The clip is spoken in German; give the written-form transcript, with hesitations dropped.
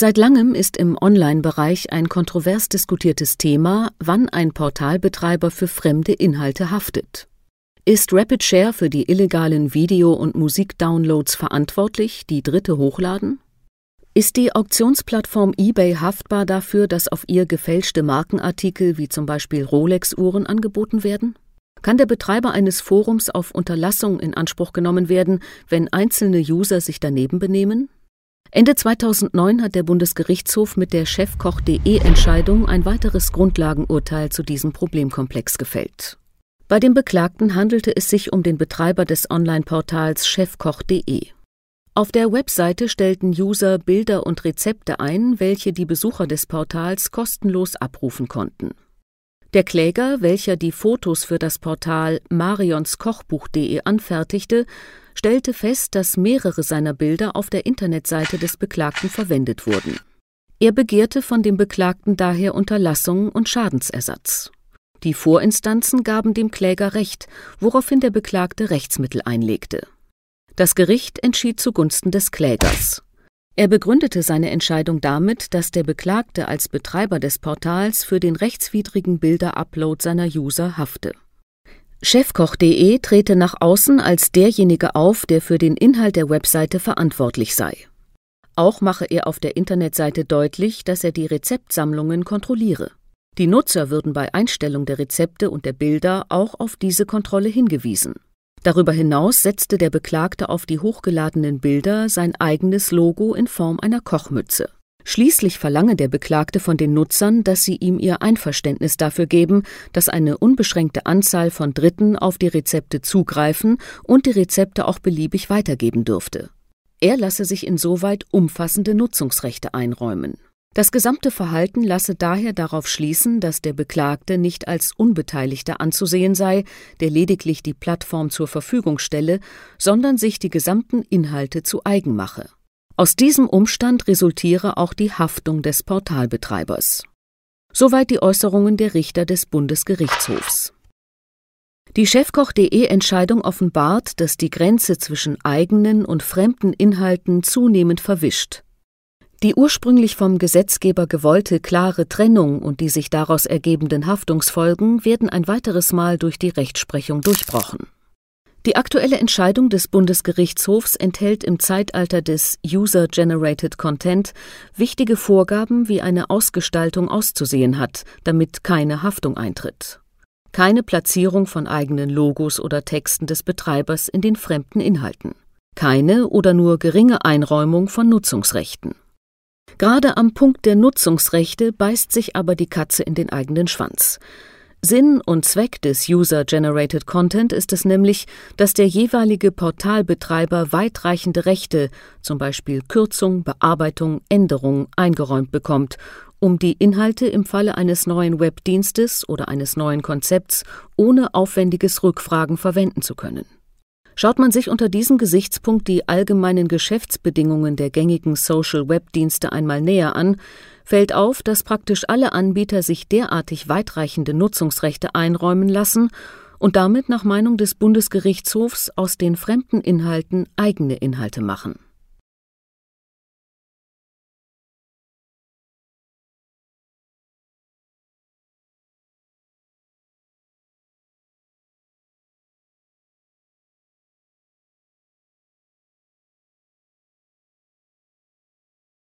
Seit langem ist im Online-Bereich ein kontrovers diskutiertes Thema, wann ein Portalbetreiber für fremde Inhalte haftet. Ist RapidShare für die illegalen Video- und Musikdownloads verantwortlich, die Dritte hochladen? Ist die Auktionsplattform eBay haftbar dafür, dass auf ihr gefälschte Markenartikel wie zum Beispiel Rolex-Uhren angeboten werden? Kann der Betreiber eines Forums auf Unterlassung in Anspruch genommen werden, wenn einzelne User sich daneben benehmen? Ende 2009 hat der Bundesgerichtshof mit der Chefkoch.de-Entscheidung ein weiteres Grundlagenurteil zu diesem Problemkomplex gefällt. Bei dem Beklagten handelte es sich um den Betreiber des Online-Portals Chefkoch.de. Auf der Webseite stellten User Bilder und Rezepte ein, welche die Besucher des Portals kostenlos abrufen konnten. Der Kläger, welcher die Fotos für das Portal marionskochbuch.de anfertigte, stellte fest, dass mehrere seiner Bilder auf der Internetseite des Beklagten verwendet wurden. Er begehrte von dem Beklagten daher Unterlassung und Schadensersatz. Die Vorinstanzen gaben dem Kläger Recht, woraufhin der Beklagte Rechtsmittel einlegte. Das Gericht entschied zugunsten des Klägers. Er begründete seine Entscheidung damit, dass der Beklagte als Betreiber des Portals für den rechtswidrigen Bilderupload seiner User hafte. Chefkoch.de trete nach außen als derjenige auf, der für den Inhalt der Webseite verantwortlich sei. Auch mache er auf der Internetseite deutlich, dass er die Rezeptsammlungen kontrolliere. Die Nutzer würden bei Einstellung der Rezepte und der Bilder auch auf diese Kontrolle hingewiesen. Darüber hinaus setzte der Beklagte auf die hochgeladenen Bilder sein eigenes Logo in Form einer Kochmütze. Schließlich verlange der Beklagte von den Nutzern, dass sie ihm ihr Einverständnis dafür geben, dass eine unbeschränkte Anzahl von Dritten auf die Rezepte zugreifen und die Rezepte auch beliebig weitergeben dürfte. Er lasse sich insoweit umfassende Nutzungsrechte einräumen. Das gesamte Verhalten lasse daher darauf schließen, dass der Beklagte nicht als Unbeteiligter anzusehen sei, der lediglich die Plattform zur Verfügung stelle, sondern sich die gesamten Inhalte zu eigen mache. Aus diesem Umstand resultiere auch die Haftung des Portalbetreibers. Soweit die Äußerungen der Richter des Bundesgerichtshofs. Die Chefkoch.de-Entscheidung offenbart, dass die Grenze zwischen eigenen und fremden Inhalten zunehmend verwischt. Die ursprünglich vom Gesetzgeber gewollte klare Trennung und die sich daraus ergebenden Haftungsfolgen werden ein weiteres Mal durch die Rechtsprechung durchbrochen. Die aktuelle Entscheidung des Bundesgerichtshofs enthält im Zeitalter des User-Generated Content wichtige Vorgaben, wie eine Ausgestaltung auszusehen hat, damit keine Haftung eintritt. Keine Platzierung von eigenen Logos oder Texten des Betreibers in den fremden Inhalten. Keine oder nur geringe Einräumung von Nutzungsrechten. Gerade am Punkt der Nutzungsrechte beißt sich aber die Katze in den eigenen Schwanz. Sinn und Zweck des User-Generated Content ist es nämlich, dass der jeweilige Portalbetreiber weitreichende Rechte, zum Beispiel Kürzung, Bearbeitung, Änderung, eingeräumt bekommt, um die Inhalte im Falle eines neuen Webdienstes oder eines neuen Konzepts ohne aufwendiges Rückfragen verwenden zu können. Schaut man sich unter diesem Gesichtspunkt die allgemeinen Geschäftsbedingungen der gängigen Social-Web-Dienste einmal näher an, fällt auf, dass praktisch alle Anbieter sich derartig weitreichende Nutzungsrechte einräumen lassen und damit nach Meinung des Bundesgerichtshofs aus den fremden Inhalten eigene Inhalte machen.